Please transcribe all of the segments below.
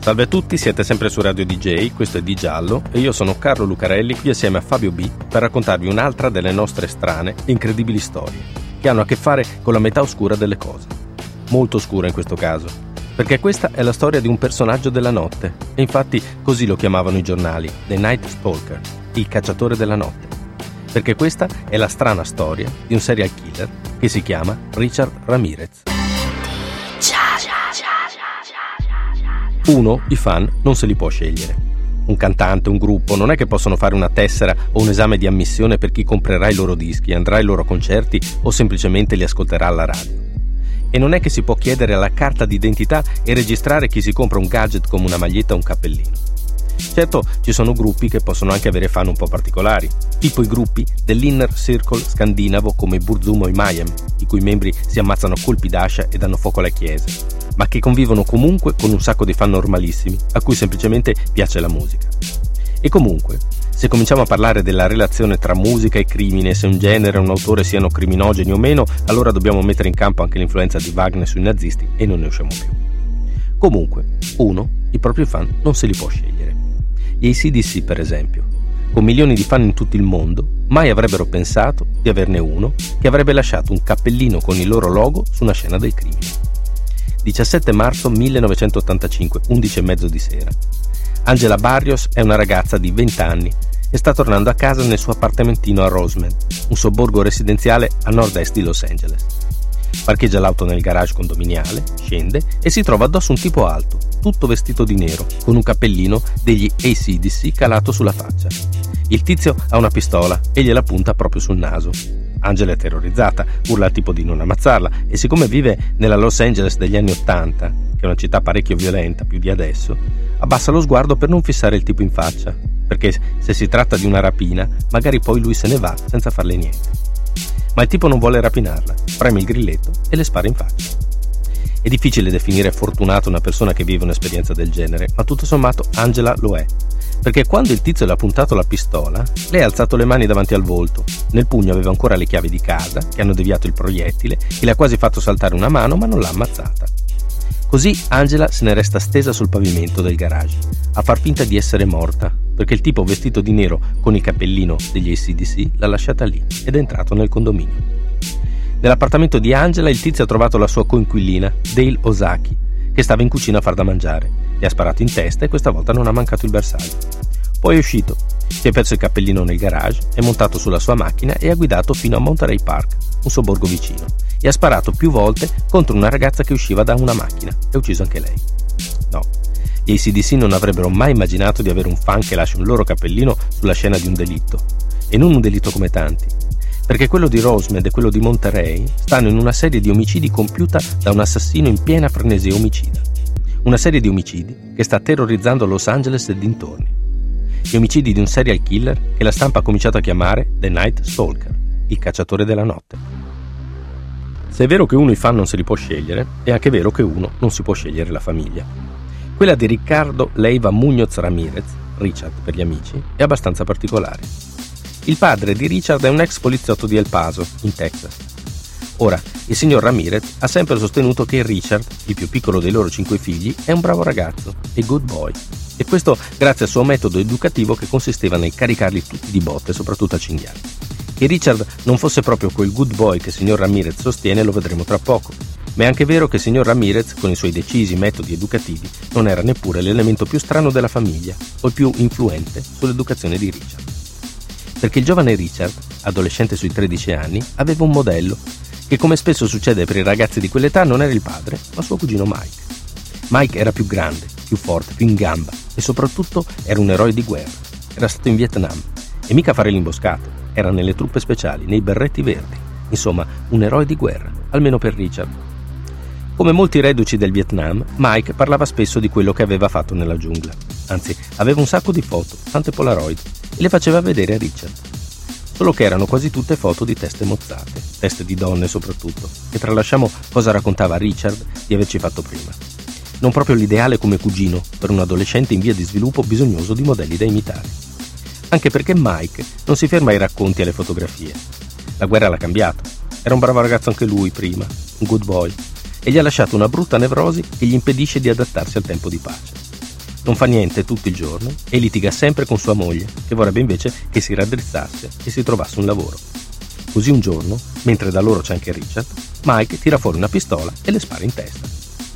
Salve a tutti, siete sempre su Radio DJ, questo è Di Giallo e io sono Carlo Lucarelli qui assieme a Fabio B per raccontarvi un'altra delle nostre strane e incredibili storie che hanno a che fare con la metà oscura delle cose. Molto oscura in questo caso, perché questa è la storia di un personaggio della notte e infatti così lo chiamavano i giornali, The Night Stalker, il cacciatore della notte. Perché questa è la strana storia di un serial killer che si chiama Richard Ramirez. Uno, i fan, non se li può scegliere. Un cantante, un gruppo, non è che possono fare una tessera o un esame di ammissione per chi comprerà i loro dischi, andrà ai loro concerti o semplicemente li ascolterà alla radio. E non è che si può chiedere la carta d'identità e registrare chi si compra un gadget come una maglietta o un cappellino. Certo, ci sono gruppi che possono anche avere fan un po' particolari, tipo i gruppi dell'inner circle scandinavo come i Burzum o i Mayhem, i cui membri si ammazzano a colpi d'ascia e danno fuoco alle chiese, ma che convivono comunque con un sacco di fan normalissimi, a cui semplicemente piace la musica. E comunque, se cominciamo a parlare della relazione tra musica e crimine, se un genere o un autore siano criminogeni o meno, allora dobbiamo mettere in campo anche l'influenza di Wagner sui nazisti e non ne usciamo più. Comunque, uno, i propri fan non se li può scegliere. Gli AC/DC, per esempio, con milioni di fan in tutto il mondo, mai avrebbero pensato di averne uno che avrebbe lasciato un cappellino con il loro logo su una scena del crimine. 17 marzo 1985, 11:30 di sera. Angela Barrios è una ragazza di 20 anni e sta tornando a casa nel suo appartamentino a Rosemead, un sobborgo residenziale a nord-est di Los Angeles. Parcheggia l'auto nel garage condominiale, scende e si trova addosso un tipo alto, tutto vestito di nero, con un cappellino degli AC/DC calato sulla faccia. Il tizio ha una pistola e gliela punta proprio sul naso. Angela è terrorizzata, urla al tipo di non ammazzarla e siccome vive nella Los Angeles degli anni 80, che è una città parecchio violenta più di adesso, abbassa lo sguardo per non fissare il tipo in faccia, perché se si tratta di una rapina, magari poi lui se ne va senza farle niente. Ma il tipo non vuole rapinarla, preme il grilletto e le spara in faccia. È difficile definire fortunata una persona che vive un'esperienza del genere, ma tutto sommato Angela lo è, perché quando il tizio le ha puntato la pistola, lei ha alzato le mani davanti al volto, nel pugno aveva ancora le chiavi di casa, che hanno deviato il proiettile, e le ha quasi fatto saltare una mano ma non l'ha ammazzata. Così Angela se ne resta stesa sul pavimento del garage, a far finta di essere morta, perché il tipo vestito di nero con il cappellino degli AC/DC l'ha lasciata lì ed è entrato nel condominio. Nell'appartamento di Angela il tizio ha trovato la sua coinquilina, Dale Osaki, che stava in cucina a far da mangiare. Le ha sparato in testa e questa volta non ha mancato il bersaglio. Poi è uscito, si è perso il cappellino nel garage, è montato sulla sua macchina e ha guidato fino a Monterey Park, un sobborgo vicino, e ha sparato più volte contro una ragazza che usciva da una macchina e ha ucciso anche lei. No. Gli AC/DC non avrebbero mai immaginato di avere un fan che lascia un loro cappellino sulla scena di un delitto, e non un delitto come tanti, perché quello di Rosemead e quello di Monterey stanno in una serie di omicidi compiuta da un assassino in piena frenesia omicida, una serie di omicidi che sta terrorizzando Los Angeles e dintorni, gli omicidi di un serial killer che la stampa ha cominciato a chiamare The Night Stalker, il cacciatore della notte. Se è vero che uno i fan non se li può scegliere, è anche vero che uno non si può scegliere la famiglia. Quella di Riccardo Leiva Muñoz Ramirez, Richard per gli amici, è abbastanza particolare. Il padre di Richard è un ex poliziotto di El Paso, in Texas. Ora, il signor Ramirez ha sempre sostenuto che Richard, il più piccolo dei loro 5 figli, è un bravo ragazzo e good boy. E questo grazie al suo metodo educativo che consisteva nel caricarli tutti di botte, soprattutto a cinghiali. Che Richard non fosse proprio quel good boy che il signor Ramirez sostiene lo vedremo tra poco. Ma è anche vero che il signor Ramirez, con i suoi decisi metodi educativi, non era neppure l'elemento più strano della famiglia o il più influente sull'educazione di Richard. Perché il giovane Richard, adolescente sui 13 anni, aveva un modello che, come spesso succede per i ragazzi di quell'età, non era il padre, ma suo cugino Mike. Mike era più grande, più forte, più in gamba e soprattutto era un eroe di guerra. Era stato in Vietnam e mica a fare l'imboscato, era nelle truppe speciali, nei berretti verdi. Insomma, un eroe di guerra, almeno per Richard. Come molti reduci del Vietnam, Mike parlava spesso di quello che aveva fatto nella giungla. Anzi, aveva un sacco di foto, tante Polaroid, e le faceva vedere a Richard. solo che erano quasi tutte foto di teste mozzate, teste di donne soprattutto, e tralasciamo cosa raccontava Richard di averci fatto prima. Non proprio l'ideale come cugino per un adolescente in via di sviluppo bisognoso di modelli da imitare. Anche perché Mike non si ferma ai racconti e alle fotografie. La guerra l'ha cambiato, era un bravo ragazzo anche lui prima, un good boy, e gli ha lasciato una brutta nevrosi che gli impedisce di adattarsi al tempo di pace. Non fa niente tutto il giorno e litiga sempre con sua moglie, che vorrebbe invece che si raddrizzasse e si trovasse un lavoro. Così un giorno, mentre da loro c'è anche Richard, Mike tira fuori una pistola e le spara in testa.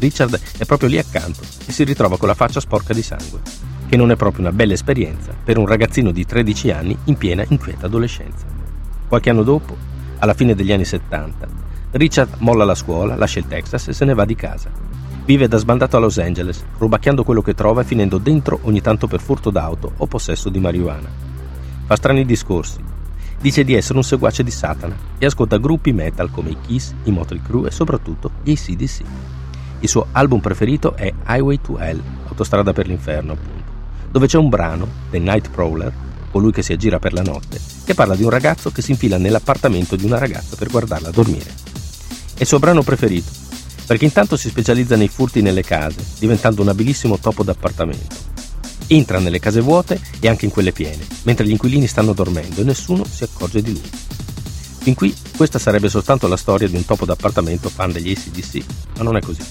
Richard è proprio lì accanto e si ritrova con la faccia sporca di sangue, che non è proprio una bella esperienza per un ragazzino di 13 anni in piena inquieta adolescenza. Qualche anno dopo, alla fine degli anni 70, Richard molla la scuola, lascia il Texas e se ne va di casa. Vive da sbandato a Los Angeles, rubacchiando quello che trova e finendo dentro ogni tanto per furto d'auto o possesso di marijuana. Fa strani discorsi, dice di essere un seguace di Satana e ascolta gruppi metal come i Kiss, i Mötley Crüe e soprattutto gli AC/DC. Il suo album preferito è Highway to Hell, Autostrada per l'Inferno appunto, dove c'è un brano, The Night Prowler, colui che si aggira per la notte, che parla di un ragazzo che si infila nell'appartamento di una ragazza per guardarla dormire. È il suo brano preferito, perché intanto si specializza nei furti nelle case, diventando un abilissimo topo d'appartamento. Entra nelle case vuote e anche in quelle piene, mentre gli inquilini stanno dormendo e nessuno si accorge di lui. Fin qui questa sarebbe soltanto la storia di un topo d'appartamento fan degli AC/DC, ma non è così,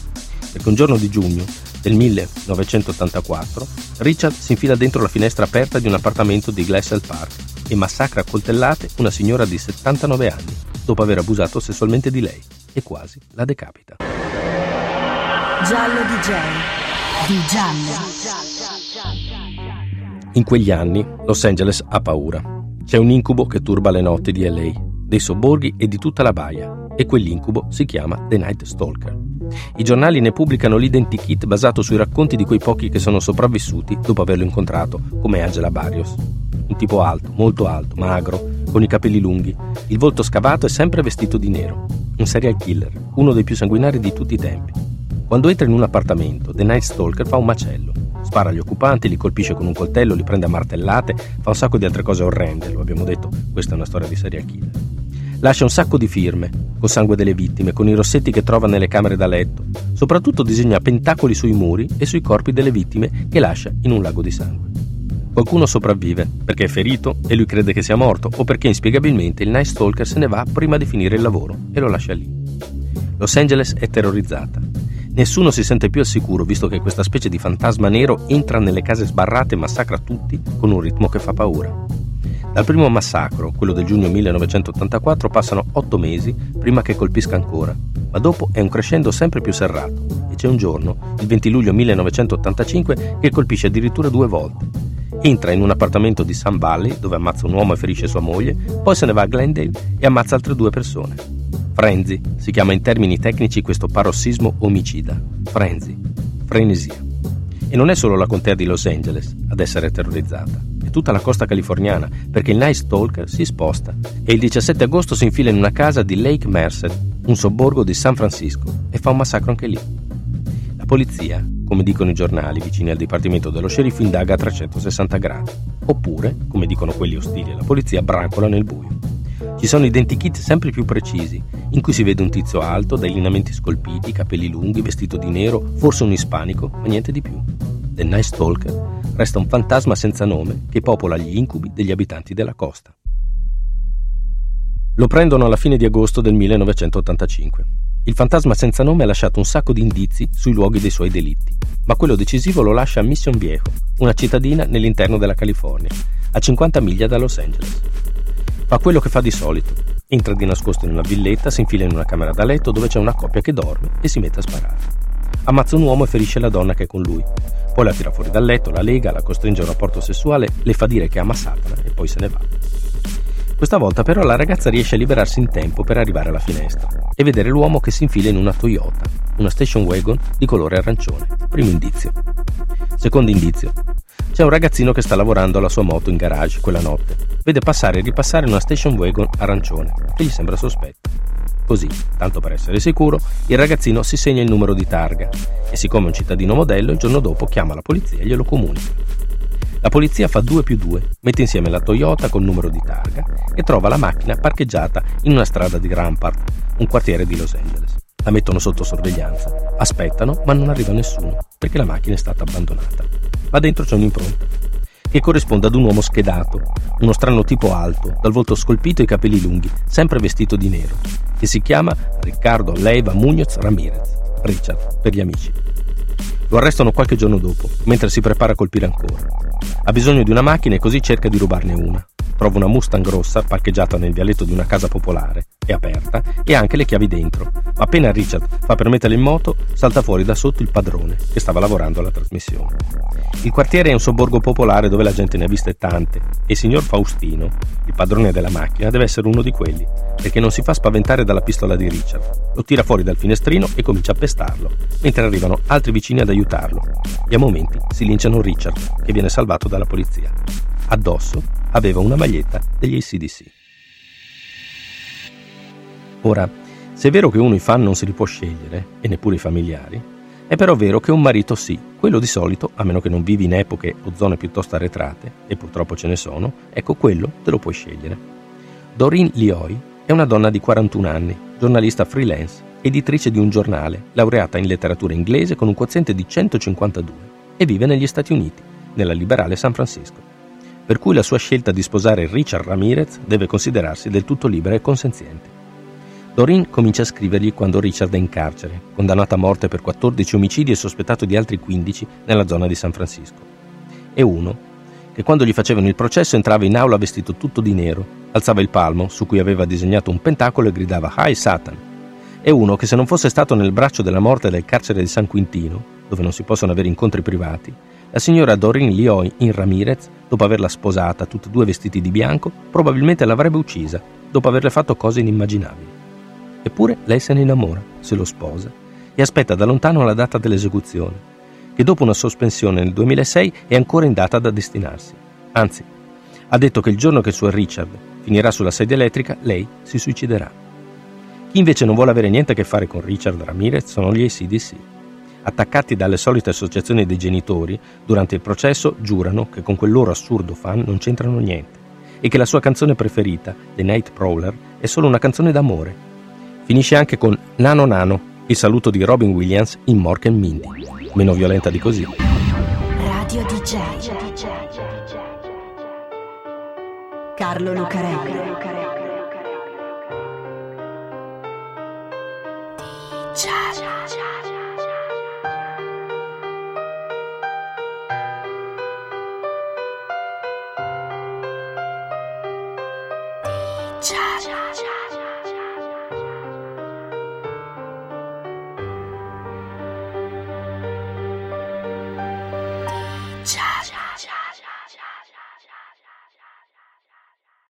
perché un giorno di giugno del 1984 Richard si infila dentro la finestra aperta di un appartamento di Glassell Park e massacra a coltellate una signora di 79 anni, dopo aver abusato sessualmente di lei e quasi la decapita. Giallo DJ, Di Giallo. In quegli anni Los Angeles ha paura. C'è un incubo che turba le notti di LA, dei sobborghi e di tutta la baia, e quell'incubo si chiama The Night Stalker. I giornali ne pubblicano l'identikit basato sui racconti di quei pochi che sono sopravvissuti dopo averlo incontrato, come Angela Barrios. Un tipo alto, molto alto, magro, con i capelli lunghi, il volto scavato e sempre vestito di nero. Un serial killer, uno dei più sanguinari di tutti i tempi. Quando entra in un appartamento, The Night Stalker fa un macello. Spara agli occupanti, li colpisce con un coltello, li prende a martellate, fa un sacco di altre cose orrende, lo abbiamo detto, questa è una storia di serial killer. Lascia un sacco di firme, col sangue delle vittime, con i rossetti che trova nelle camere da letto. Soprattutto disegna pentacoli sui muri e sui corpi delle vittime che lascia in un lago di sangue. Qualcuno sopravvive, perché è ferito e lui crede che sia morto, o perché inspiegabilmente il Night Stalker se ne va prima di finire il lavoro e lo lascia lì. Los Angeles è terrorizzata. Nessuno si sente più al sicuro, visto che questa specie di fantasma nero entra nelle case sbarrate e massacra tutti con un ritmo che fa paura. Dal primo massacro, quello del giugno 1984, passano 8 mesi prima che colpisca ancora, ma dopo è un crescendo sempre più serrato e c'è un giorno, il 20 luglio 1985, che colpisce addirittura 2 volte. Entra in un appartamento di Sun Valley, dove ammazza un uomo e ferisce sua moglie, poi se ne va a Glendale e ammazza altre 2 persone. Frenzy si chiama in termini tecnici questo parossismo omicida. Frenzy, frenesia. E non è solo la contea di Los Angeles ad essere terrorizzata, è tutta la costa californiana, perché il Night Stalker si sposta e il 17 agosto si infila in una casa di Lake Merced, un sobborgo di San Francisco, e fa un massacro anche lì. La polizia, come dicono i giornali vicini al dipartimento dello sceriffo, indaga a 360 gradi, oppure, come dicono quelli ostili alla polizia, brancola nel buio. Ci sono identikit sempre più precisi, in cui si vede un tizio alto, dai lineamenti scolpiti, capelli lunghi, vestito di nero, forse un ispanico, ma niente di più. The Night Stalker resta un fantasma senza nome che popola gli incubi degli abitanti della costa. Lo prendono alla fine di agosto del 1985. Il fantasma senza nome ha lasciato un sacco di indizi sui luoghi dei suoi delitti, ma quello decisivo lo lascia a Mission Viejo, una cittadina nell'interno della California, a 50 miglia da Los Angeles. Fa quello che fa di solito, entra di nascosto in una villetta, si infila in una camera da letto dove c'è una coppia che dorme e si mette a sparare. Ammazza un uomo e ferisce la donna che è con lui, poi la tira fuori dal letto, la lega, la costringe a un rapporto sessuale, le fa dire che ama Satana e poi se ne va. Questa volta però la ragazza riesce a liberarsi in tempo per arrivare alla finestra e vedere l'uomo che si infila in una Toyota, una station wagon di colore arancione. Primo indizio. Secondo indizio. C'è un ragazzino che sta lavorando alla sua moto in garage quella notte. Vede passare e ripassare una station wagon arancione che gli sembra sospetta. Così, tanto per essere sicuro, il ragazzino si segna il numero di targa e, siccome è un cittadino modello, il giorno dopo chiama la polizia e glielo comunica. La polizia fa 2 più 2, mette insieme la Toyota col numero di targa e trova la macchina parcheggiata in una strada di Rampart, un quartiere di Los Angeles. La mettono sotto sorveglianza, aspettano ma non arriva nessuno perché la macchina è stata abbandonata. Ma dentro c'è un'impronta che corrisponde ad un uomo schedato, uno strano tipo alto, dal volto scolpito e i capelli lunghi, sempre vestito di nero, che si chiama Riccardo Leiva Muñoz Ramirez, Richard per gli amici. Lo arrestano qualche giorno dopo, mentre si prepara a colpire ancora. Ha bisogno di una macchina e così cerca di rubarne una. Trova una Mustang rossa parcheggiata nel vialetto di una casa popolare, è aperta e ha anche le chiavi dentro, ma appena Richard fa per metterla in moto salta fuori da sotto il padrone che stava lavorando alla trasmissione. Il quartiere è un sobborgo popolare dove la gente ne ha viste tante e il signor Faustino, il padrone della macchina, deve essere uno di quelli, perché non si fa spaventare dalla pistola di Richard, lo tira fuori dal finestrino e comincia a pestarlo, mentre arrivano altri vicini ad aiutarlo e a momenti si linciano Richard, che viene salvato dalla polizia. Addosso aveva una maglietta degli AC/DC. Ora, se è vero che uno i fan non se li può scegliere, e neppure i familiari, è però vero che un marito sì, quello di solito, a meno che non vivi in epoche o zone piuttosto arretrate, e purtroppo ce ne sono, ecco quello te lo puoi scegliere. Doreen Lioy è una donna di 41 anni, giornalista freelance, editrice di un giornale, laureata in letteratura inglese con un quoziente di 152 e vive negli Stati Uniti, nella liberale San Francisco. Per cui la sua scelta di sposare Richard Ramirez deve considerarsi del tutto libera e consenziente. Doreen comincia a scrivergli quando Richard è in carcere, condannato a morte per 14 omicidi e sospettato di altri 15 nella zona di San Francisco. E uno che quando gli facevano il processo entrava in aula vestito tutto di nero, alzava il palmo su cui aveva disegnato un pentacolo e gridava «Hi Satan!». E uno che se non fosse stato nel braccio della morte del carcere di San Quintino, dove non si possono avere incontri privati, la signora Doreen Lioy in Ramirez, dopo averla sposata, tutti e due vestiti di bianco, probabilmente l'avrebbe uccisa, dopo averle fatto cose inimmaginabili. Eppure lei se ne innamora, se lo sposa, e aspetta da lontano la data dell'esecuzione, che dopo una sospensione nel 2006 è ancora in data da destinarsi. Anzi, ha detto che il giorno che il suo Richard finirà sulla sedia elettrica, lei si suiciderà. Chi invece non vuole avere niente a che fare con Richard Ramirez sono gli AC/DC. Attaccati dalle solite associazioni dei genitori, durante il processo giurano che con quel loro assurdo fan non c'entrano niente e che la sua canzone preferita, The Night Prowler, è solo una canzone d'amore. Finisce anche con Nano Nano, il saluto di Robin Williams in Mork and Mindy. Meno violenta di così. Radio DJ Carlo Lucarelli. DJ cha cha cha.